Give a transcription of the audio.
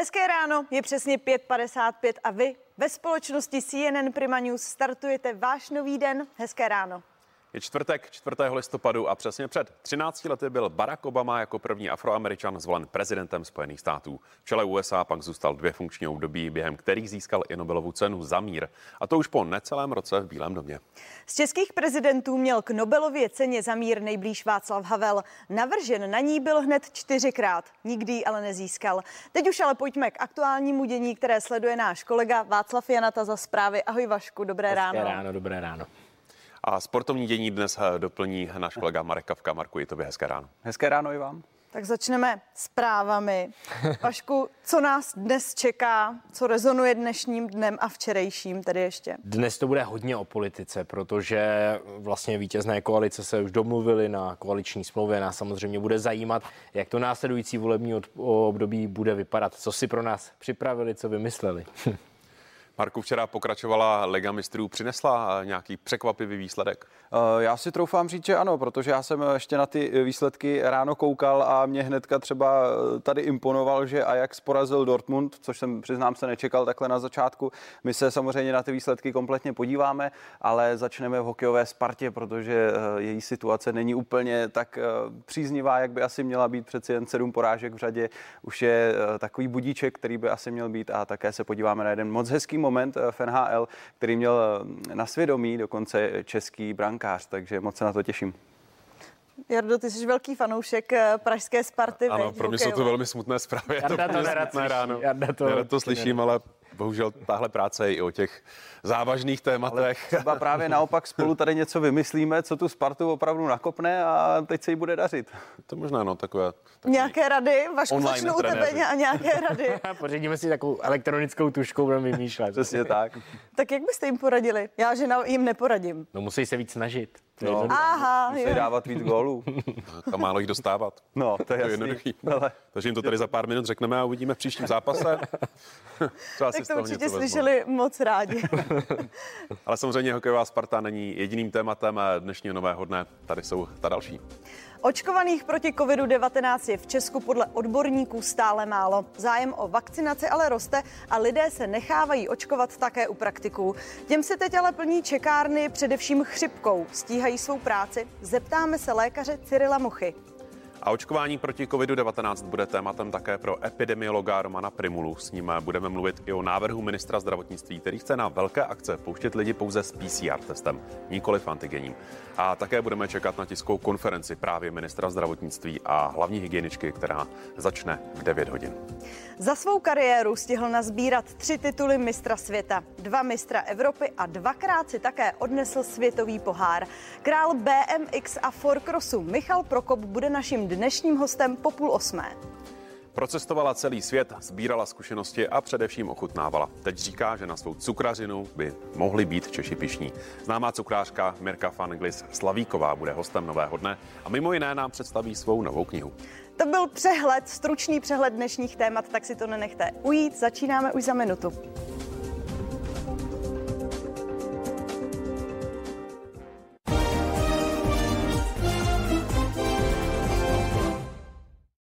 Hezké ráno, je přesně 5:55 a vy ve společnosti CNN Prima News startujete váš nový den. Hezké ráno. Je čtvrtek 4. listopadu a přesně před 13 lety byl Barack Obama jako první Afroameričan zvolen prezidentem Spojených států. V čele USA pak zůstal 2 funkční období, během kterých získal i Nobelovu cenu za mír. A to už po necelém roce v Bílém domě. Z českých prezidentů měl k Nobelově ceně za mír nejblíž Václav Havel. Navržen na ní byl hned 4krát. Nikdy ji ale nezískal. Teď už ale pojďme k aktuálnímu dění, které sleduje náš kolega Václav Janata za zprávy. Ahoj Vašku, dobré ráno. Hezké ráno, dobré ráno. A sportovní dění dnes doplní náš kolega Marek Kavka. Marku, je tobě hezké ráno. Hezké ráno i vám. Tak začneme zprávami. Vašku, co nás dnes čeká, co rezonuje dnešním dnem a včerejším tedy ještě? Dnes to bude hodně o politice, protože vlastně vítězné koalice se už domluvily na koaliční smlouvě. Nás samozřejmě bude zajímat, jak to následující volební období bude vypadat. Co si pro nás připravili, co vymysleli. Marku, včera pokračovala Liga mistrů, přinesla nějaký překvapivý výsledek? Já si troufám říct, že ano, protože já jsem ještě na ty výsledky ráno koukal a mě hnedka třeba tady imponoval, že Ajax porazil Dortmund, což jsem, přiznám se, nečekal takhle na začátku. My se samozřejmě na ty výsledky kompletně podíváme, ale začneme v hokejové Spartě, protože její situace není úplně tak příznivá, jak by asi měla být, přeci jen 7 porážek v řadě. Už je takový budíček, který by asi měl být, a také se podíváme na jeden moc hezký moment v NHL, který měl na svědomí dokonce český brankář, takže moc se na to těším. Jardo, ty jsi velký fanoušek Pražské Sparty. Ano, pro mě jsou to velmi smutné zprávy. Já to slyším, ale bohužel tahle práce je i o těch závažných tématech. Ale třeba právě naopak spolu tady něco vymyslíme, co tu Spartu opravdu nakopne, a teď se jí bude dařit. To možná, no, takové... Nějaké rady? Vašku, začnu u tebe nějaké rady. Pořídíme si takovou elektronickou tužku, budeme vymýšlet. Přesně tak. Tak jak byste jim poradili? Já, že jim neporadím. No, musí se víc snažit. No, musí dávat víc gólů. A málo jich dostávat. No, to je jednoduché. Ale... Takže jim to tady za pár minut řekneme a uvidíme v příštím zápase. Tak to určitě slyšeli moc rádi. Ale samozřejmě hokejová Sparta není jediným tématem dnešního nového dne. Tady jsou ta další. Očkovaných proti covidu-19 je v Česku podle odborníků stále málo. Zájem o vakcinaci ale roste a lidé se nechávají očkovat také u praktiků. Těm se teď ale plní čekárny především chřipkou. Stíhají svou práci? Zeptáme se lékaře Cyrila Muchy. A očkování proti covidu-19 bude tématem také pro epidemiologa Romana Prymulu. S ním budeme mluvit i o návrhu ministra zdravotnictví, který chce na velké akce pouštět lidi pouze s PCR testem, nikoliv antigením. A také budeme čekat na tiskovou konferenci právě ministra zdravotnictví a hlavní hygieničky, která začne v 9 hodin. Za svou kariéru stihl nazbírat 3 tituly mistra světa, 2 mistra Evropy a 2krát si také odnesl světový pohár. Král BMX a 4crossu Michal Prokop bude naším dnešním hostem po 7:30. Procestovala celý svět, sbírala zkušenosti a především ochutnávala. Teď říká, že na svou cukrařinu by mohli být Češi pyšní. Známá cukrářka Mirka Van Glis Slavíková bude hostem nového dne a mimo jiné nám představí svou novou knihu. To byl stručný přehled dnešních témat, tak si to nenechte ujít. Začínáme už za minutu.